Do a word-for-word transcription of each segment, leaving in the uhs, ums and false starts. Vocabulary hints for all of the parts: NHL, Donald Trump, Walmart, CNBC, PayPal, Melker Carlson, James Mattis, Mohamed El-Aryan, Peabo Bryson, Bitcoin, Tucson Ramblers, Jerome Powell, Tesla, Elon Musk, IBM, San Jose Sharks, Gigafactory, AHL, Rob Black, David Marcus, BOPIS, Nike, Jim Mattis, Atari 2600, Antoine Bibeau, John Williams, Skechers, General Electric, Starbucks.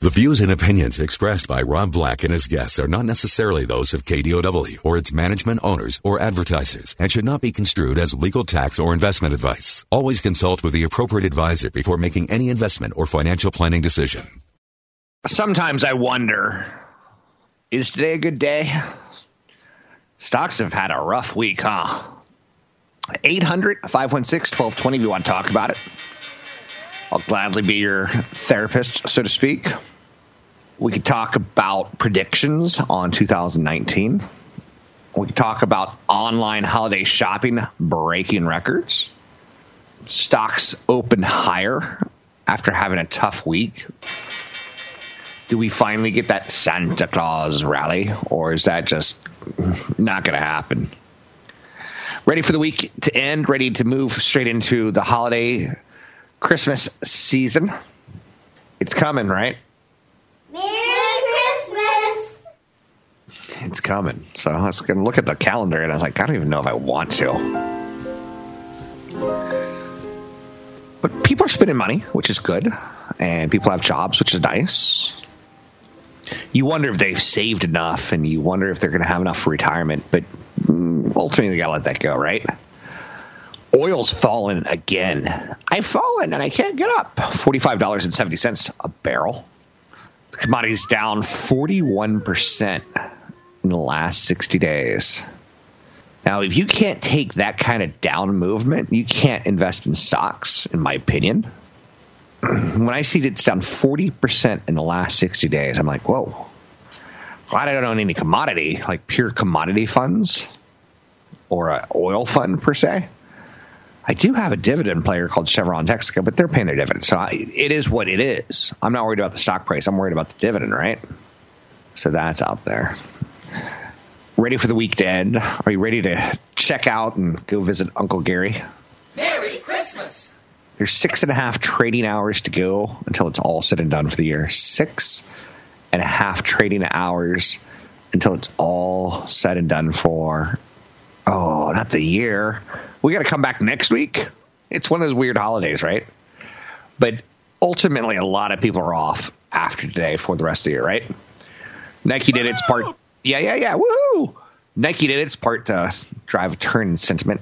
The views and opinions expressed by Rob Black and his guests are not necessarily those of K D O W or its management, owners, or advertisers and should not be construed as legal, tax, or investment advice. Always consult with the appropriate advisor before making any investment or financial planning decision. Sometimes I wonder, is today a good day? Stocks have had a rough week, huh? eight hundred, five one six, one two two zero if you want to talk about it. I'll gladly be your therapist, so to speak. We could talk about predictions on two thousand nineteen. We could talk about online holiday shopping breaking records. Stocks open higher after having a tough week. Do we finally get that Santa Claus rally, or is that just not going to happen? Ready for the week to end, ready to move straight into the holiday Christmas season. It's coming, right? Merry Christmas! It's coming. So I was going to look at the calendar, and I was like, I don't even know if I want to. But people are spending money, which is good. And people have jobs, which is nice. You wonder if they've saved enough, and you wonder if they're going to have enough for retirement. But ultimately, you got to let that go, right? Oil's fallen again. I've fallen, and I can't get up. forty-five dollars and seventy cents a barrel. The commodity's down forty-one percent in the last sixty days. Now, if you can't take that kind of down movement, you can't invest in stocks, in my opinion. When I see that it's down forty percent in the last sixty days, I'm like, whoa. Glad I don't own any commodity, like pure commodity funds or an oil fund per se. I do have a dividend player called Chevron Texaco, but they're paying their dividends. So I, it is what it is. I'm not worried about the stock price. I'm worried about the dividend, right? So that's out there. Ready for the weekend? Are you ready to check out and go visit Uncle Gary? Merry Christmas! There's six and a half trading hours to go until it's all said and done for the year. Six and a half trading hours until it's all said and done for, oh, not the year. We got to come back next week. It's one of those weird holidays, right? But ultimately, a lot of people are off after today for the rest of the year, right? Nike did its part. Yeah, yeah, yeah. Woohoo! Nike did its part to drive a turn in sentiment.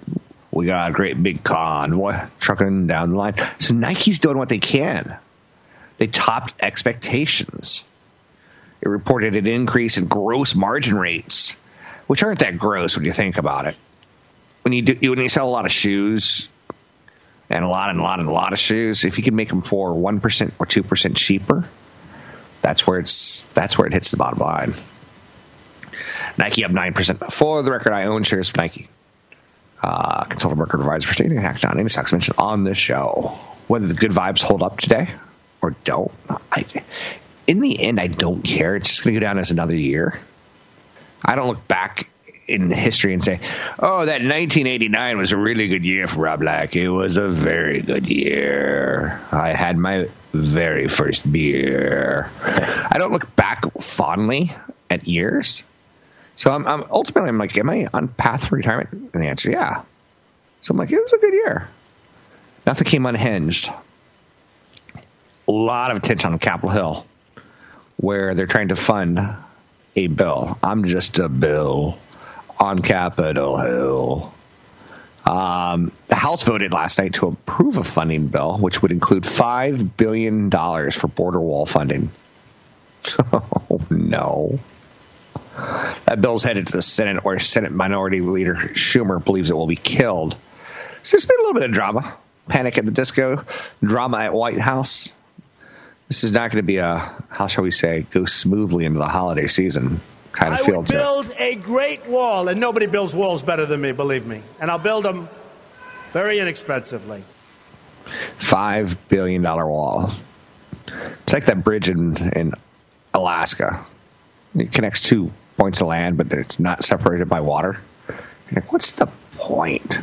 We got a great big convoy trucking down the line. So Nike's doing what they can. They topped expectations. It reported an increase in gross margin rates, which aren't that gross when you think about it. When you do, when you sell a lot of shoes, and a lot and a lot and a lot of shoes, if you can make them for one percent or two percent cheaper, that's where it's that's where it hits the bottom line. Nike up nine percent. For the record, I own shares of Nike. Uh, consultant market advisor for trading hacked on any stocks mentioned on this show. Whether the good vibes hold up today or don't, I, in the end, I don't care. It's just going to go down as another year. I don't look back in history and say, oh, that nineteen eighty-nine was a really good year for Rob Black. It was a very good year. I had my very first beer. I don't look back fondly at years. So I'm, I'm ultimately, I'm like, am I on path for retirement? And the answer, yeah. So I'm like, it was a good year. Nothing came unhinged. A lot of attention on Capitol Hill where they're trying to fund a bill. I'm just a bill. On Capitol Hill. Um, the House voted last night to approve a funding bill, which would include five billion dollars for border wall funding. Oh, no. That bill's headed to the Senate, where Senate Minority Leader Schumer believes it will be killed. So there's been a little bit of drama. Panic at the disco, drama at White House. This is not going to be a, how shall we say, go smoothly into the holiday season. Kind of I would build it. A great wall, and nobody builds walls better than me, believe me. And I'll build them very inexpensively. Five billion dollar wall. It's like that bridge in, in Alaska. It connects two points of land, but it's not separated by water. You're like, what's the point?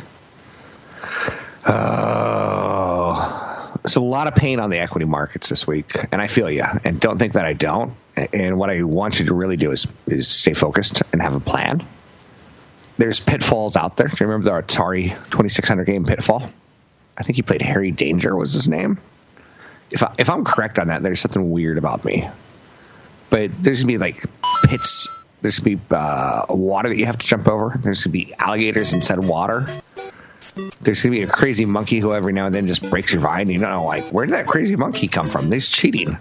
Uh, it's a lot of pain on the equity markets this week, and I feel you. And don't think that I don't. And what I want you to really do is, is stay focused and have a plan. There's pitfalls out there. Do you remember the Atari twenty-six hundred game Pitfall? I think he played Harry Danger was his name. If, I, if I'm correct on that, there's something weird about me. But there's going to be, like, pits. There's going to be uh, water that you have to jump over. There's going to be alligators inside water. There's going to be a crazy monkey who every now and then just breaks your vine. You know, like, where did that crazy monkey come from? He's cheating.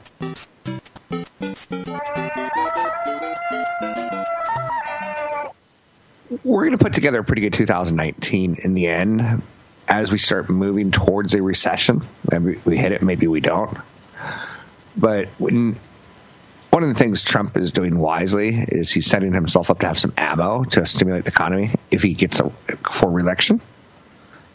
We're going to put together a pretty good two thousand nineteen in the end as we start moving towards a recession. Maybe we hit it, maybe we don't. But when, one of the things Trump is doing wisely is he's setting himself up to have some ammo to stimulate the economy if he gets a, for re-election.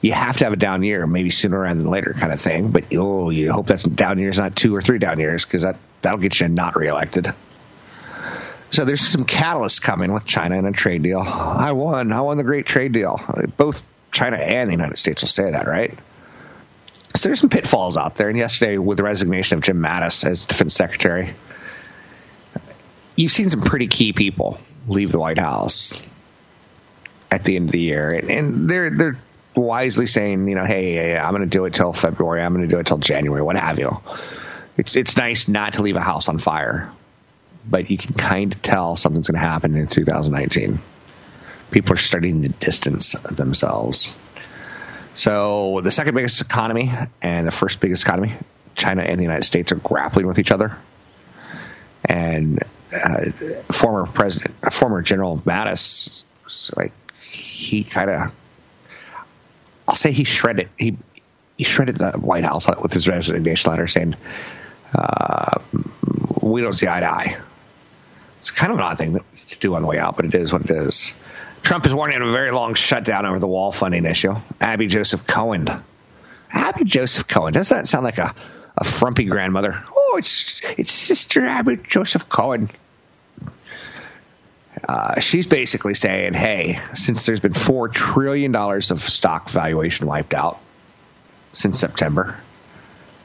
You have to have a down year, maybe sooner rather than later kind of thing. But oh, you hope that's down years, not two or three down years, because that, that'll get you not reelected. So there's some catalysts coming with China and a trade deal. I won. I won the great trade deal. Both China and the United States will say that, right? So there's some pitfalls out there. And yesterday, with the resignation of Jim Mattis as defense secretary, you've seen some pretty key people leave the White House at the end of the year. And, and they're they're wisely saying, you know, hey, I'm going to do it till February. I'm going to do it till January, what have you. It's, it's nice not to leave a house on fire. But you can kind of tell something's going to happen in two thousand nineteen. People are starting to distance themselves. So the second biggest economy and the first biggest economy, China and the United States, are grappling with each other. And uh, former president, former General Mattis, like he kind of, I'll say he shredded, he he shredded the White House with his resignation letter, saying, uh, "We don't see eye to eye." It's kind of an odd thing to do on the way out, but it is what it is. Trump is warning of a very long shutdown over the wall funding issue. Abby Joseph Cohen. Abby Joseph Cohen. Doesn't that sound like a, a frumpy grandmother? Oh, it's it's Sister Abby Joseph Cohen. Uh, she's basically saying, hey, since there's been four trillion dollars of stock valuation wiped out since September,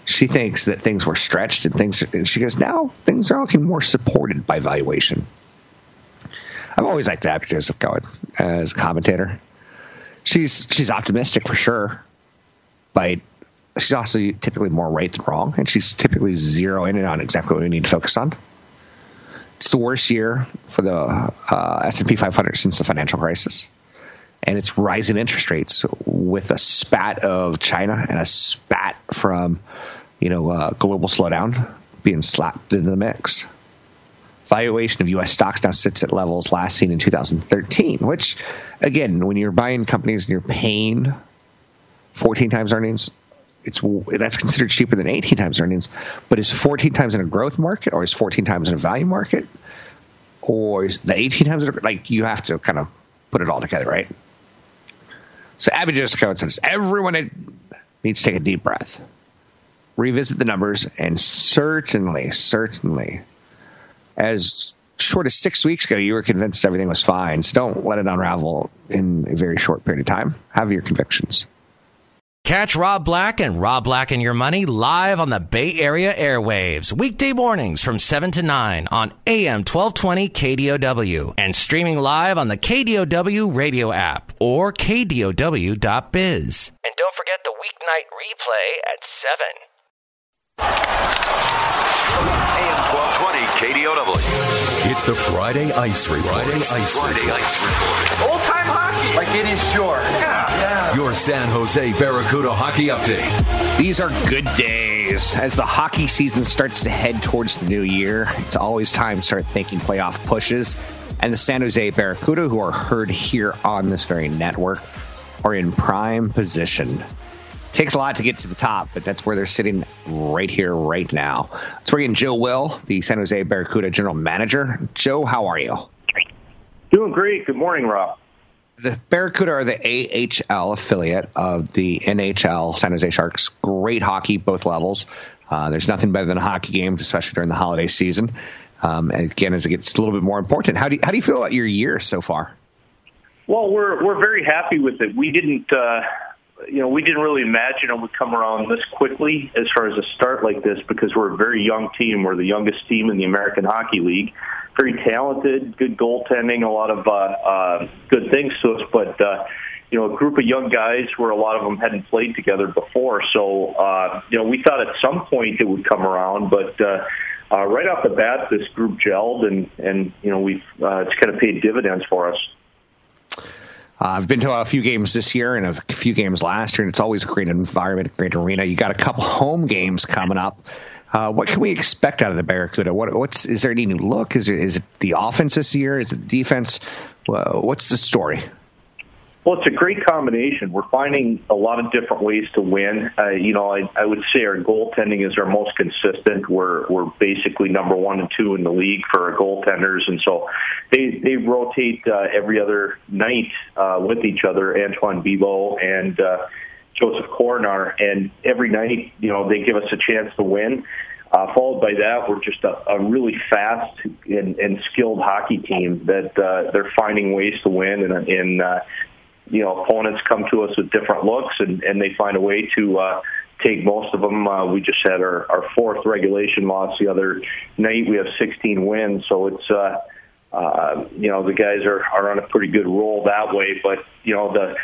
she thinks that things were stretched and things, and she goes, now things are looking more supported by valuation. I've always liked Abby Joseph Cohen as a commentator. She's she's optimistic for sure, but she's also typically more right than wrong, and she's typically zero in on exactly what we need to focus on. It's the worst year for the uh, S and P five hundred since the financial crisis. And it's rising interest rates with a spat of China and a spat from, you know, uh, global slowdown being slapped into the mix. Valuation of U S stocks now sits at levels last seen in two thousand thirteen, which, again, when you're buying companies and you're paying fourteen times earnings, it's that's considered cheaper than eighteen times earnings. But is fourteen times in a growth market, or is fourteen times in a value market, or is the eighteen times? In a, like, you have to kind of put it all together, right? So Abby Joseph Cohen says, everyone needs to take a deep breath, revisit the numbers, and certainly, certainly, as short as six weeks ago, you were convinced everything was fine. So don't let it unravel in a very short period of time. Have your convictions. Catch Rob Black and Rob Black and Your Money live on the Bay Area airwaves, weekday mornings from seven to nine on A M twelve twenty K D O W, and streaming live on the K D O W radio app or K D O W dot biz. And don't forget the weeknight replay at seven. A M twelve twenty K D O W. It's the Friday Ice Report. Friday Ice Friday Report. Ice Report. Old-time hockey. Like it is sure. Yeah. yeah. Your San Jose Barracuda hockey update. These are good days. As the hockey season starts to head towards the new year, it's always time to start thinking playoff pushes. And the San Jose Barracuda, who are heard here on this very network, are in prime position. Takes a lot to get to the top, but that's where they're sitting right here, right now. Let's bring in Joe Will, the San Jose Barracuda general manager. Joe, how are you? Doing great. Good morning, Rob. The Barracuda are the A H L affiliate of the N H L San Jose Sharks. Great hockey, both levels. Uh, there's nothing better than a hockey game, especially during the holiday season. Um, and again, as it gets a little bit more important, how do you, how do you feel about your year so far? Well, we're we're very happy with it. We didn't, uh, you know, we didn't really imagine it would come around this quickly as far as a start like this, because we're a very young team. We're the youngest team in the American Hockey League. Very talented, good goaltending, a lot of uh, uh, good things to us, but. Uh, You know, a group of young guys where a lot of them hadn't played together before. So, uh, you know, we thought at some point it would come around, but uh, uh, right off the bat, this group gelled, and, and you know, we've uh, it's kind of paid dividends for us. Uh, I've been to a few games this year and a few games last year, and it's always a great environment, a great arena. You got a couple home games coming up. Uh, what can we expect out of the Barracuda? What, what's is there any new look? Is, there, is it the offense this year? Is it the defense? What's the story? Well, it's a great combination. We're finding a lot of different ways to win. Uh, you know, I, I would say our goaltending is our most consistent. We're we're basically number one and two in the league for our goaltenders, and so they they rotate uh, every other night uh, with each other, Antoine Bibeau and uh, Joseph Cornyar, and every night, you know, they give us a chance to win. Uh, followed by that, we're just a, a really fast and, and skilled hockey team that uh, they're finding ways to win, and in uh, you know, opponents come to us with different looks, and, and they find a way to uh, take most of them. Uh, we just had our, our fourth regulation loss the other night. We have sixteen wins, so it's, uh, uh, you know, the guys are, are on a pretty good roll that way. But, you know, the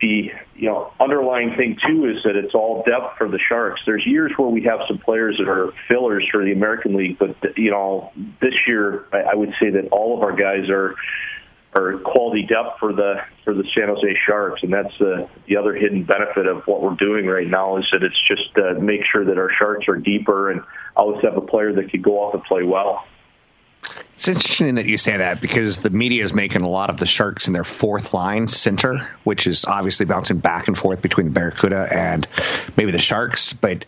the you know underlying thing, too, is that it's all depth for the Sharks. There's years where we have some players that are fillers for the American League, but, you know, this year I, I would say that all of our guys are – or quality depth for the for the San Jose Sharks, and that's the the other hidden benefit of what we're doing right now, is that it's just uh, make sure that our Sharks are deeper and always have a player that could go off and play well. It's interesting that you say that, because the media is making a lot of the Sharks in their fourth line center, which is obviously bouncing back and forth between the Barracuda and maybe the Sharks, but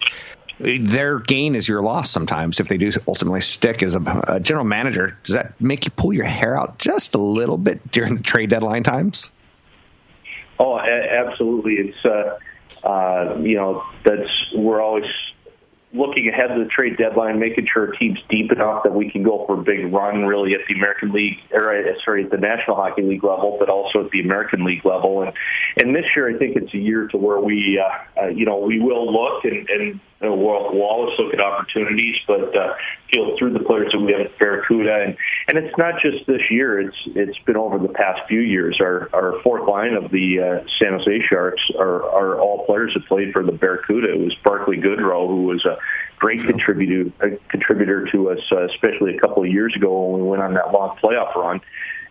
their gain is your loss sometimes if they do ultimately stick. As a, a general manager, does that make you pull your hair out just a little bit during the trade deadline times? Oh, a- absolutely. It's, uh, uh, you know, that's we're always looking ahead to the trade deadline, making sure our team's deep enough that we can go for a big run really at the American League, or sorry, at the National Hockey League level, but also at the American League level. And, and this year, I think it's a year to where we, uh, uh, you know, we will look and, and You know, we'll, we'll always look at opportunities, but uh, feel through the players that we have at Barracuda. And, and it's not just this year. It's It's been over the past few years. Our, our fourth line of the uh, San Jose Sharks are, are all players that played for the Barracuda. It was Barclay Goodrow, who was a great yeah. contributor, a contributor to us, uh, especially a couple of years ago when we went on that long playoff run.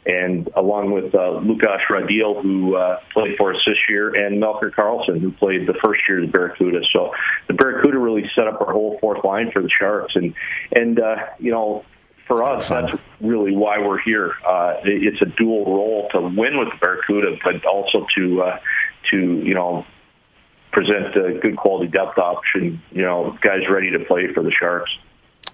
And along with uh, Lukasz Radil, who uh, played for us this year, and Melker Carlson, who played the first year of the Barracuda. So the Barracuda really set up our whole fourth line for the Sharks. And, and uh, you know, for us, that's really why we're here. Uh, it's a dual role to win with the Barracuda, but also to, uh, to you know, present a good quality depth option, you know, guys ready to play for the Sharks.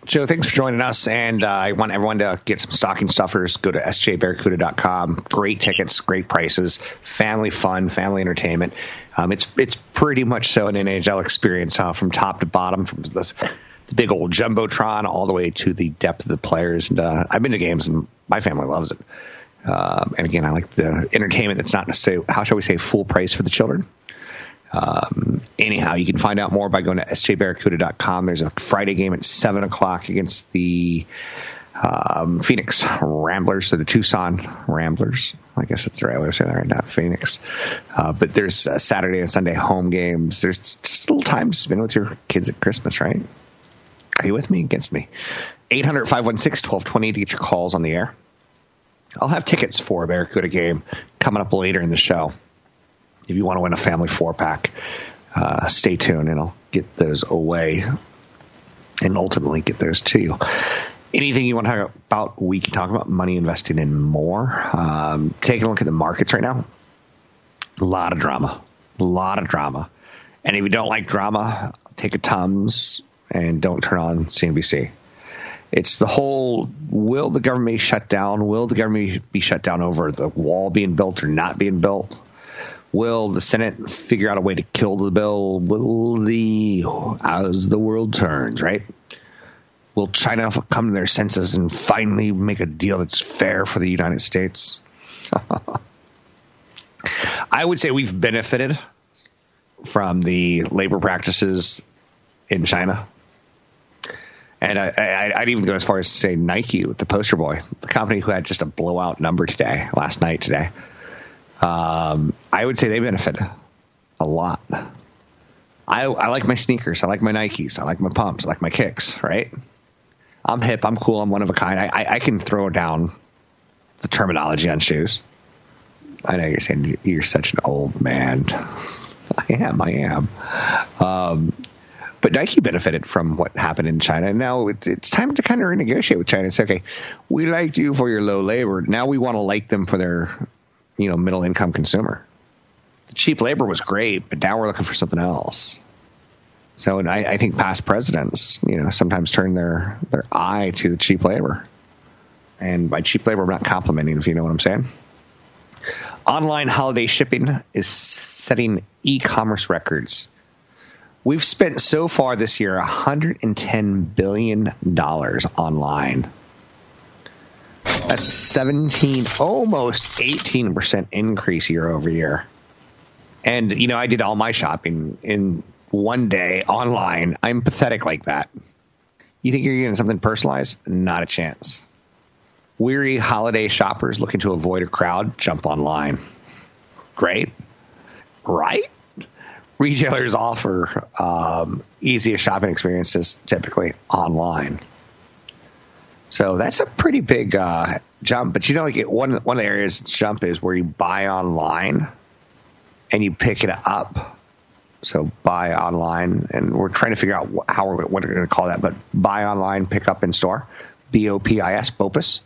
Joe, thanks for joining us, and uh, I want everyone to get some stocking stuffers. Go to S J Barracuda dot com. Great tickets, great prices, family fun, family entertainment. Um, it's it's pretty much so an N H L experience, huh? From top to bottom, from this, the big old Jumbotron all the way to the depth of the players. And uh, I've been to games, and my family loves it. Uh, and again, I like the entertainment that's not necessarily, how shall we say, full price for the children. Um, anyhow, you can find out more by going to S J Barracuda dot com. There's a Friday game at seven o'clock against the um, Phoenix Ramblers, or the Tucson Ramblers. I guess that's the right way of saying that right now, Phoenix. Uh, but there's uh, Saturday and Sunday home games. There's just a little time to spend with your kids at Christmas, right? Are you with me? Against me? eight hundred, five one six, one two two zero to get your calls on the air. I'll have tickets for a Barracuda game coming up later in the show. If you want to win a family four-pack, uh, stay tuned, and I'll get those away and ultimately get those to you. Anything you want to talk about, we can talk about money, investing, and more. Um, taking a look at the markets right now, a lot of drama, a lot of drama. And if you don't like drama, take a Tums and don't turn on C N B C. It's the whole, will the government be shut down? Will the government be shut down over the wall being built or not being built? Will the Senate figure out a way to kill the bill? Will the as the world turns, right? Will China come to their senses and finally make a deal that's fair for the United States? I would say we've benefited from the labor practices in China. And I, I, I'd even go as far as to say Nike, the poster boy, the company who had just a blowout number today, last night today. Um, I would say they benefit a lot. I, I like my sneakers. I like my Nikes. I like my pumps. I like my kicks, right? I'm hip. I'm cool. I'm one of a kind. I, I, I can throw down the terminology on shoes. I know you're saying you're such an old man. I am. I am. Um, but Nike benefited from what happened in China. And now it's, it's time to kind of renegotiate with China and say, okay, we liked you for your low labor. Now we want to like them for their, you know, middle income consumer. The cheap labor was great, but now we're looking for something else. So and I, I think past presidents, you know, sometimes turn their, their eye to the cheap labor. And by cheap labor, I'm not complimenting, if you know what I'm saying. Online holiday shipping is setting e-commerce records. We've spent so far this year one hundred ten billion dollars online. That's seventeen, almost eighteen percent increase year over year. And, you know, I did all my shopping in one day online. I'm pathetic like that. You think you're getting something personalized? Not a chance. Weary holiday shoppers looking to avoid a crowd, jump online. Great. Right? Retailers offer um, easiest shopping experiences typically online. So that's a pretty big uh, jump. But, you know, like it, one, one of the areas it's jump is where you buy online and you pick it up. So buy online. And we're trying to figure out how we're, what we're going to call that. But buy online, pick up in store. B O P I S, BOPIS.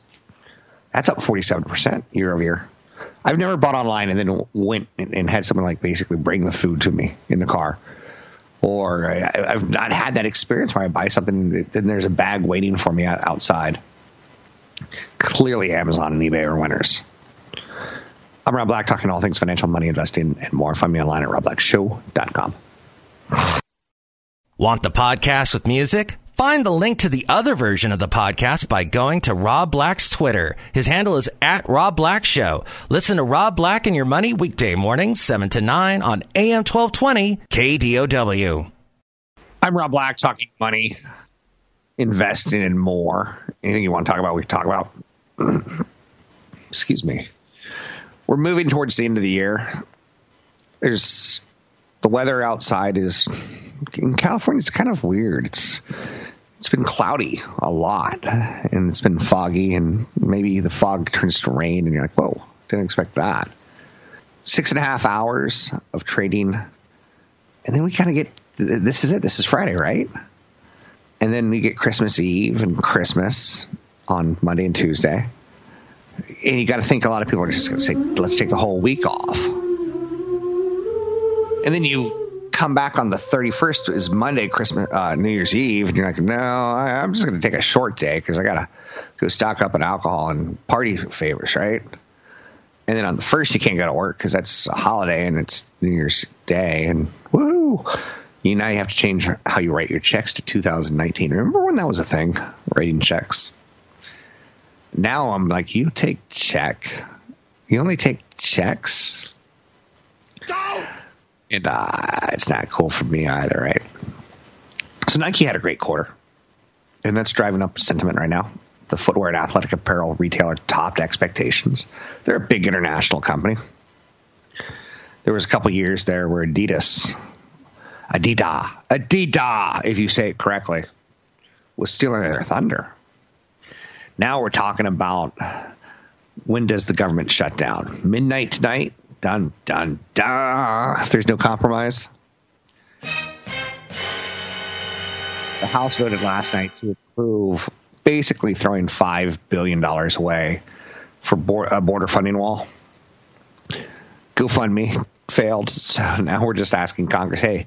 That's up forty-seven percent year over year. I've never bought online and then went and had someone like basically bring the food to me in the car. Or I, I've not had that experience where I buy something and then there's a bag waiting for me outside. Clearly Amazon and eBay are winners. I'm Rob Black, talking all things financial, money, investing, and more. Find me online at rob black show dot com. Want the podcast with music? Find the link to the other version of the podcast by going to Rob Black's Twitter. His handle is at Rob Black Show. Listen to Rob Black and Your Money weekday mornings, seven to nine on A M twelve twenty K D O W. I'm Rob Black, talking money, investing, and more. Anything you want to talk about, we can talk about. Excuse me. We're moving towards the end of the year. There's the weather outside is... in California, it's kind of weird. It's It's been cloudy a lot, and it's been foggy, and maybe the fog turns to rain, and you're like, whoa, didn't expect that. Six and a half hours of trading, and then we kind of get, this is it. This is Friday, right? And then we get Christmas Eve and Christmas on Monday and Tuesday, and you got to think a lot of people are just going to say, let's take the whole week off. And then you come back on the thirty-first is Monday, Christmas, uh, New Year's Eve, and you're like, no, I, I'm just going to take a short day because I got to go stock up on alcohol and party favors, right? And then on the first, you can't go to work because that's a holiday and it's New Year's Day, and woo! You now you have to change how you write your checks to two thousand nineteen. Remember when that was a thing, writing checks? Now I'm like, you take check, you only take checks. Go! And uh, it's not cool for me either, right? So Nike had a great quarter, and that's driving up sentiment right now. The footwear and athletic apparel retailer topped expectations. They're a big international company. There was a couple years there where Adidas, Adidas, Adidas, if you say it correctly, was stealing their thunder. Now we're talking about when does the government shut down? Midnight tonight? Dun, dun, dun. If there's no compromise. The House voted last night to approve basically throwing five billion dollars away for board, a border funding wall. GoFundMe failed. So now we're just asking Congress, hey,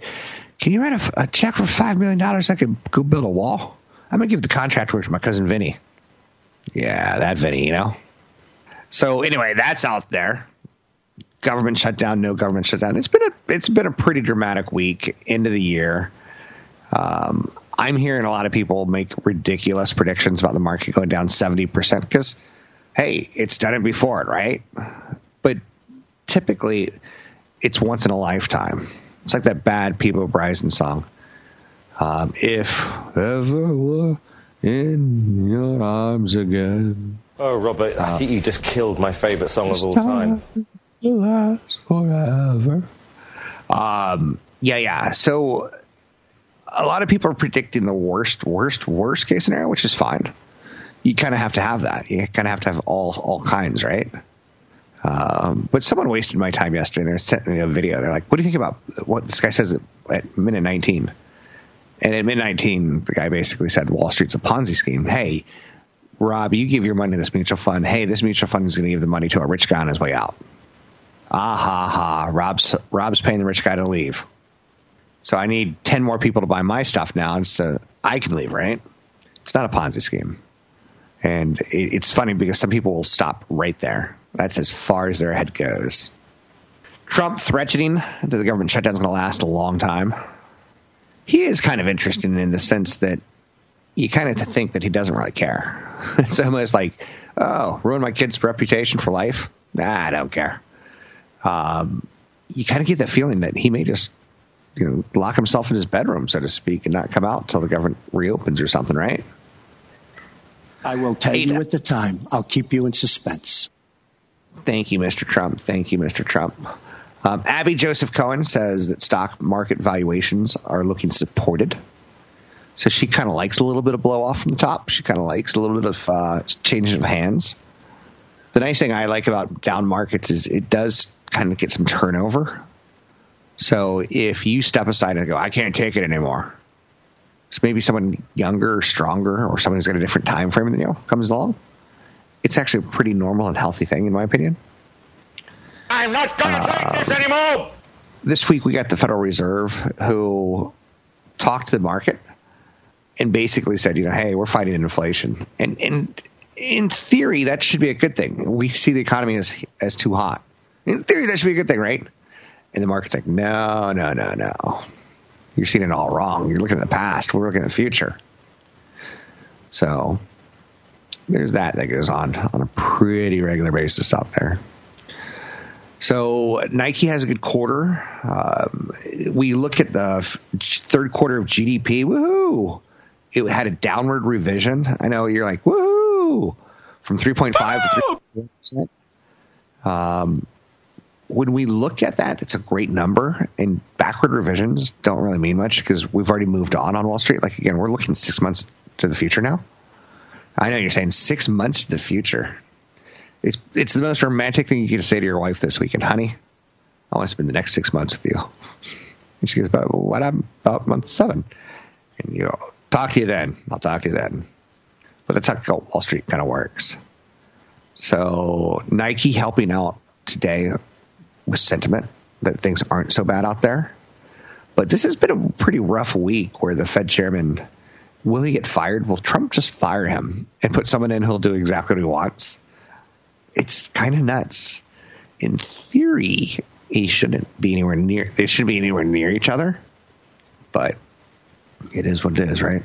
can you write a, a check for five million dollars? I could go build a wall. I'm going to give the contract to my cousin Vinny. Yeah, that Vinny, you know. So anyway, that's out there. government shutdown, no government shutdown. It's been a it's been a pretty dramatic week into the year. Um, I'm hearing a lot of people make ridiculous predictions about the market going down seventy percent because, hey, it's done it before, right? But typically, it's once in a lifetime. It's like that bad Peabo Bryson song. Um, if ever were in your arms again. Oh, Robert, uh, I think you just killed my favorite song of all time. It lasts forever. Um, yeah, yeah. So a lot of people are predicting the worst, worst, worst case scenario, which is fine. You kind of have to have that. You kind of have to have all all kinds, right? Um, but someone wasted my time yesterday. They sent me a video. They're like, what do you think about what this guy says at minute nineteen? And at minute nineteen, the guy basically said Wall Street's a Ponzi scheme. Hey, Rob, you give your money to this mutual fund. Hey, this mutual fund is going to give the money to a rich guy on his way out. Ah, ha, ha. Rob's, Rob's paying the rich guy to leave. So I need ten more people to buy my stuff now so I can leave, right? It's not a Ponzi scheme. And it, it's funny because some people will stop right there. That's as far as their head goes. Trump threatening that the government shutdown is going to last a long time. He is kind of interesting in the sense that you kind of think that he doesn't really care. It's almost like, oh, ruin my kid's reputation for life? Nah, I don't care. Um, you kind of get that feeling that he may just, you know, lock himself in his bedroom, so to speak, and not come out until the government reopens or something, right? I will tell hey, you no. at the time. I'll keep you in suspense. Thank you, Mister Trump. Thank you, Mister Trump. Um, Abby Joseph Cohen says that stock market valuations are looking supported. So she kind of likes a little bit of blow off from the top. She kind of likes a little bit of uh, change of hands. The nice thing I like about down markets is it does kind of get some turnover. So if you step aside and go, I can't take it anymore. So maybe someone younger or stronger or someone who's got a different time frame than you comes along. It's actually a pretty normal and healthy thing, in my opinion. I'm not going to take um, this anymore. This week we got the Federal Reserve who talked to the market and basically said, you know, hey, we're fighting inflation. And and in theory, that should be a good thing. We see the economy as as too hot. In theory, that should be a good thing, right? And the market's like, no, no, no, no. You're seeing it all wrong. You're looking at the past. We're looking at the future. So there's that that goes on on a pretty regular basis out there. So Nike has a good quarter. Um, we look at the f- third quarter of G D P. Woohoo! It had a downward revision. I know you're like, woohoo! From three point five oh! to three percent. Um, when we look at that, it's a great number. And backward revisions don't really mean much because we've already moved on on Wall Street. Like, again, we're looking six months to the future now. I know you're saying six months to the future. It's it's the most romantic thing you can say to your wife this weekend. Honey, I want to spend the next six months with you. And she goes, but what I'm about month seven? And you go, talk to you then. I'll talk to you then. But that's how Wall Street kind of works. So Nike helping out today with sentiment that things aren't so bad out there. But this has been a pretty rough week where the Fed chairman, will he get fired? Will Trump just fire him and put someone in who'll do exactly what he wants? It's kind of nuts. In theory, he shouldn't be anywhere near. They shouldn't be anywhere near each other, but it is what it is, right?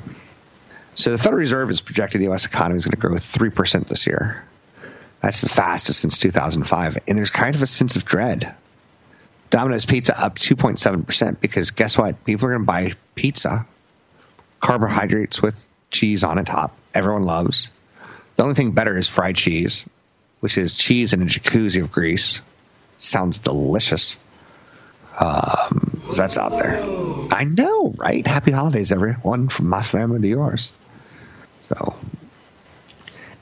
So the Federal Reserve is projecting the U S economy is going to grow three percent this year. That's the fastest since two thousand five, and there's kind of a sense of dread. Domino's Pizza up two point seven percent because guess what? People are going to buy pizza, carbohydrates with cheese on it top. Everyone loves. The only thing better is fried cheese, which is cheese in a jacuzzi of grease. Sounds delicious. Um, so that's out there. I know, right? Happy holidays, everyone, from my family to yours. So,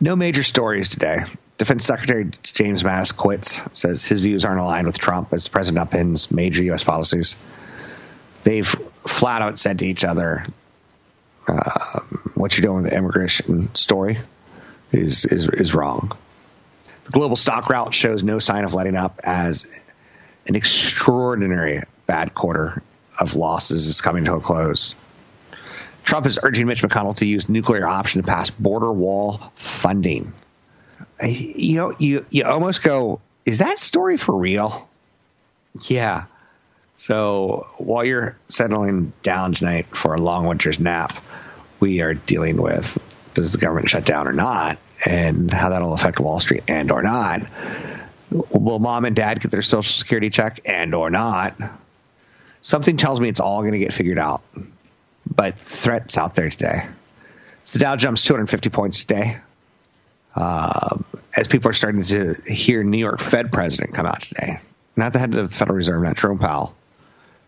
no major stories today. Defense Secretary James Mattis quits, says his views aren't aligned with Trump as President upends major U S policies. They've flat out said to each other, uh, what you're doing with the immigration story is is, is wrong. The global stock rout shows no sign of letting up as an extraordinary bad quarter of losses is coming to a close. Trump is urging Mitch McConnell to use nuclear option to pass border wall funding. You know, you, you almost go, is that story for real? Yeah. So while you're settling down tonight for a long winter's nap, we are dealing with, does the government shut down or not, and how that will affect Wall Street and or not. Will mom and dad get their Social Security check and or not? Something tells me it's all going to get figured out, but threats out there today. So the Dow jumps two hundred fifty points today. Um, as people are starting to hear New York Fed president come out today. Not the head of the Federal Reserve, not Jerome Powell.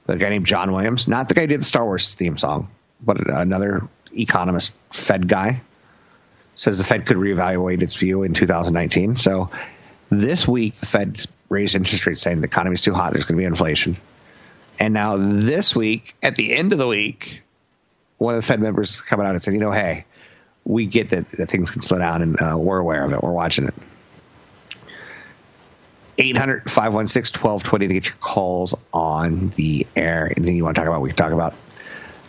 The guy named John Williams. Not the guy who did the Star Wars theme song, but another economist Fed guy. Says the Fed could reevaluate its view in two thousand nineteen. So this week, the Fed's raised interest rates, saying the economy's too hot, there's going to be inflation. And now this week, at the end of the week, one of the Fed members coming out and said, you know, hey, we get that, that things can slow down, and uh, we're aware of it. We're watching it. eight hundred, five one six, one two two zero to get your calls on the air. Anything you want to talk about, we can talk about.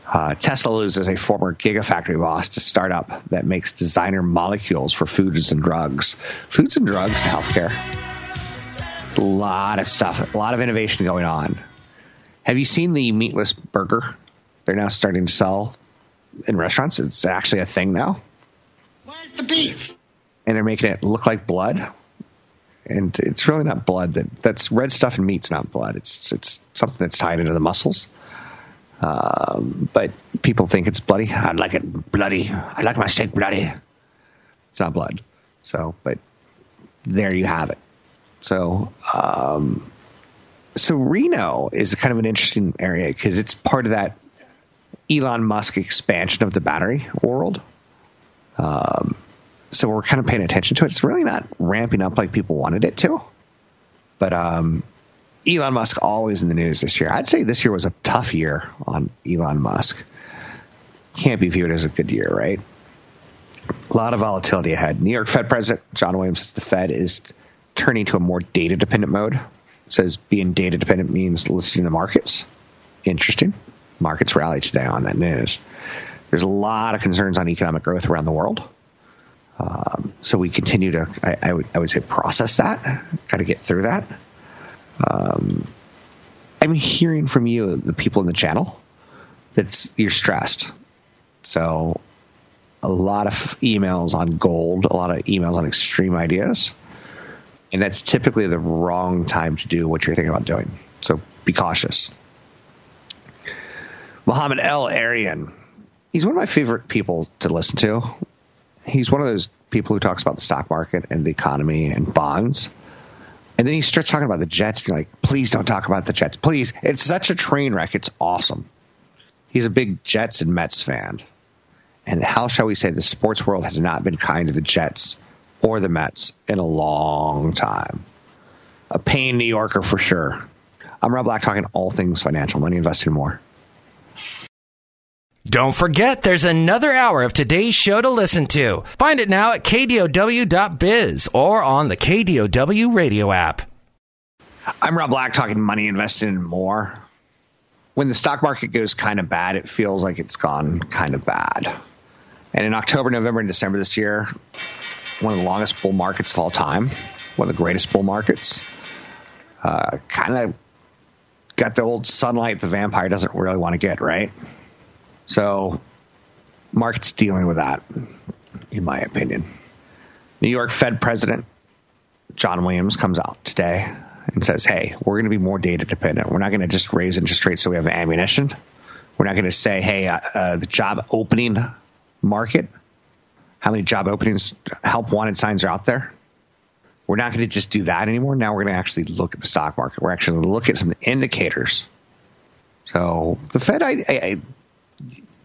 Uh, Tesla loses a former Gigafactory boss to startup that makes designer molecules for foods and drugs. Foods and drugs to healthcare. A lot of stuff, a lot of innovation going on. Have you seen the meatless burger? They're now starting to sell in restaurants. It's actually a thing now. Where's the beef? And they're making it look like blood. And it's really not blood. That that's red stuff in meat's not blood. It's it's something that's tied into the muscles. Um, but people think it's bloody. I like it bloody. I like my steak bloody. It's not blood. So, but there you have it. So, um, so Reno is kind of an interesting area because it's part of that Elon Musk expansion of the battery world. Um, so we're kind of paying attention to it. It's really not ramping up like people wanted it to. But um, Elon Musk always in the news this year. I'd say this year was a tough year on Elon Musk. Can't be viewed as a good year, right? A lot of volatility ahead. New York Fed President John Williams says the Fed is turning to a more data-dependent mode. It says being data-dependent means listening to the markets. Interesting. Markets rally today on that news. There's a lot of concerns on economic growth around the world. Um, so we continue to, I, I, would, I would say, process that, try to get through that. Um, I'm hearing from you, the people in the channel, that's you're stressed. So a lot of emails on gold, a lot of emails on extreme ideas. And that's typically the wrong time to do what you're thinking about doing. So be cautious. Mohamed El-Aryan, he's one of my favorite people to listen to. He's one of those people who talks about the stock market and the economy and bonds. And then he starts talking about the Jets. And you're like, please don't talk about the Jets. Please. It's such a train wreck. It's awesome. He's a big Jets and Mets fan. And how shall we say the sports world has not been kind to the Jets or the Mets in a long time. A pain New Yorker for sure. I'm Rob Black, talking all things financial, money, investing, more. Don't forget, there's another hour of today's show to listen to. Find it now at K D O W dot biz or on the K D O W radio app. I'm Rob Black, talking money, investing, and more. When the stock market goes kind of bad, it feels like it's gone kind of bad. And in October, November, and December this year, one of the longest bull markets of all time, one of the greatest bull markets, uh, kind of got the old sunlight the vampire doesn't really want to get, right? So market's dealing with that, in my opinion. New York Fed President John Williams comes out today and says, hey, we're going to be more data dependent. We're not going to just raise interest rates so we have ammunition. We're not going to say, hey, uh, uh, the job opening market, how many job openings, help wanted signs are out there. We're not going to just do that anymore. Now we're going to actually look at the stock market. We're actually going to look at some indicators. So the Fed, I... I, I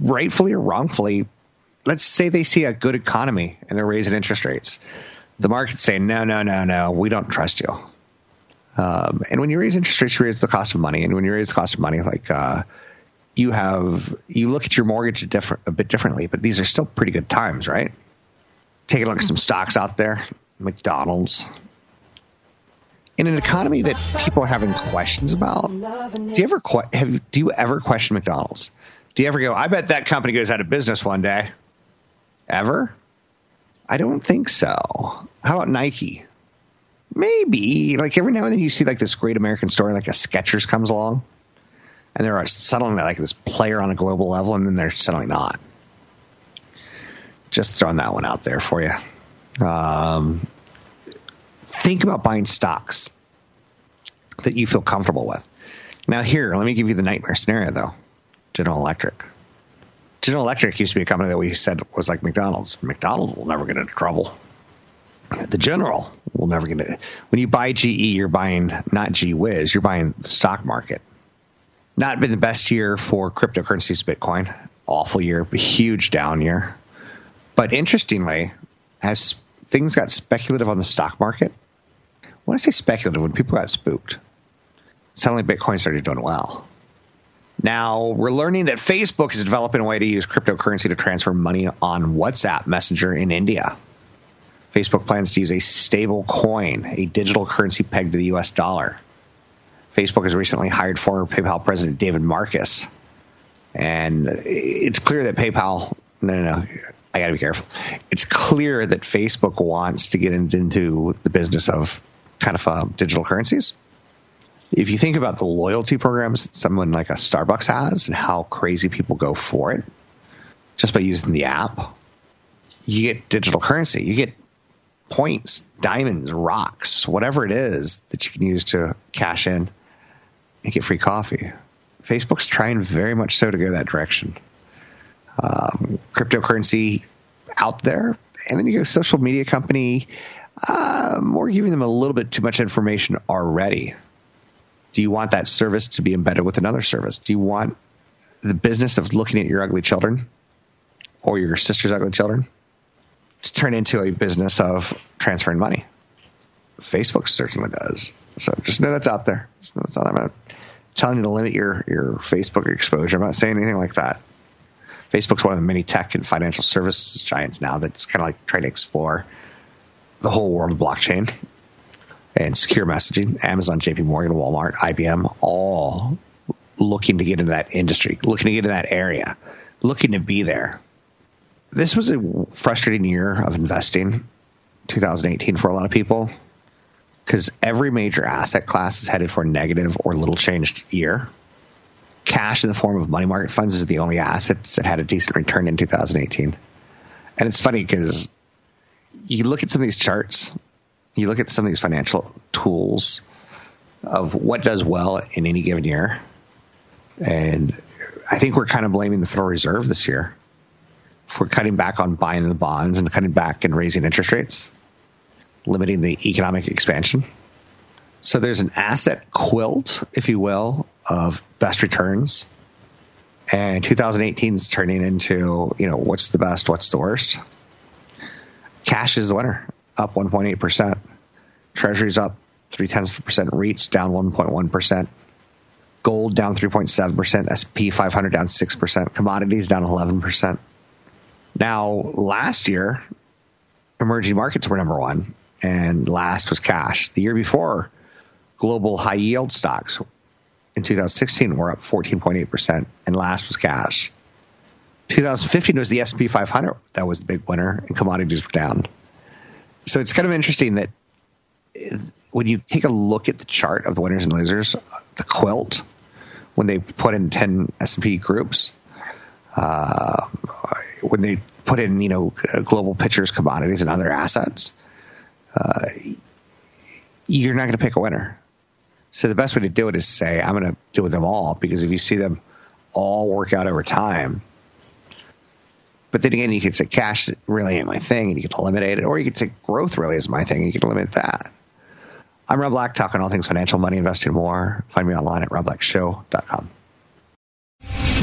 rightfully or wrongfully, let's say they see a good economy and they're raising interest rates. The market's saying, no, no, no, no, we don't trust you. Um, and when you raise interest rates, you raise the cost of money. And when you raise the cost of money, like uh, you have, you look at your mortgage a, different, a bit differently, but these are still pretty good times, right? Take a look at some stocks out there, McDonald's. In an economy that people are having questions about, do you ever, que- have, do you ever question McDonald's? Do you ever go, I bet that company goes out of business one day? Ever? I don't think so. How about Nike? Maybe. Like, every now and then you see, like, this great American story, like a Skechers comes along, and they're suddenly, like, this player on a global level, and then they're suddenly not. Just throwing that one out there for you. Um, think about buying stocks that you feel comfortable with. Now, here, let me give you the nightmare scenario, though. General Electric. General Electric used to be a company that we said was like McDonald's. McDonald's will never get into trouble. The General will never get into. When you buy G E, you're buying not G-Wiz, you're buying the stock market. Not been the best year for cryptocurrencies, Bitcoin. Awful year, huge down year. But interestingly, as things got speculative on the stock market, when I say speculative, when people got spooked, suddenly Bitcoin started doing well. Now, we're learning that Facebook is developing a way to use cryptocurrency to transfer money on WhatsApp Messenger in India. Facebook plans to use a stable coin, a digital currency pegged to the U S dollar. Facebook has recently hired former PayPal president David Marcus. And it's clear that PayPal... No, no, no. I got to be careful. It's clear that Facebook wants to get into the business of kind of uh, digital currencies. If you think about the loyalty programs that someone like a Starbucks has and how crazy people go for it just by using the app, you get digital currency. You get points, diamonds, rocks, whatever it is that you can use to cash in and get free coffee. Facebook's trying very much so to go that direction. Um, cryptocurrency out there, and then you go social media company, um, we're giving them a little bit too much information already. Do you want that service to be embedded with another service? Do you want the business of looking at your ugly children or your sister's ugly children to turn into a business of transferring money? Facebook certainly does. So just know that's out there. Just know that's out there. I'm not telling you to limit your, your Facebook exposure. I'm not saying anything like that. Facebook's one of the many tech and financial services giants now that's kind of like trying to explore the whole world of blockchain and secure messaging. Amazon, J P Morgan, Walmart, I B M, all looking to get into that industry, looking to get in that area, looking to be there. This was a frustrating year of investing, two thousand eighteen, for a lot of people, because every major asset class is headed for a negative or little changed year. Cash in the form of money market funds is the only assets that had a decent return in two thousand eighteen. And it's funny because you look at some of these charts, you look at some of these financial tools of what does well in any given year. And I think we're kind of blaming the Federal Reserve this year for cutting back on buying the bonds and cutting back and raising interest rates, limiting the economic expansion. So there's an asset quilt, if you will, of best returns. And two thousand eighteen is turning into, you know, what's the best, what's the worst? Cash is the winner, up one point eight percent. Treasuries up three tenths of a percent. REITs down one point one percent. Gold down three point seven percent. S and P five hundred down six percent. Commodities down eleven percent. Now, last year, emerging markets were number one, and last was cash. The year before, global high-yield stocks in two thousand sixteen were up fourteen point eight percent, and last was cash. two thousand fifteen was the S and P five hundred. That was the big winner, and commodities were down. So it's kind of interesting that when you take a look at the chart of the winners and losers, the quilt, when they put in ten S and P groups, uh, when they put in, you know, global pictures, commodities, and other assets, uh, you're not going to pick a winner. So the best way to do it is say, I'm going to do them all, because if you see them all work out over time. But then again, you could say cash really ain't my thing, and you could eliminate it. Or you could say growth really is my thing, and you could eliminate that. I'm Rob Black, talking all things financial, money, investing, more. Find me online at rob black show dot com.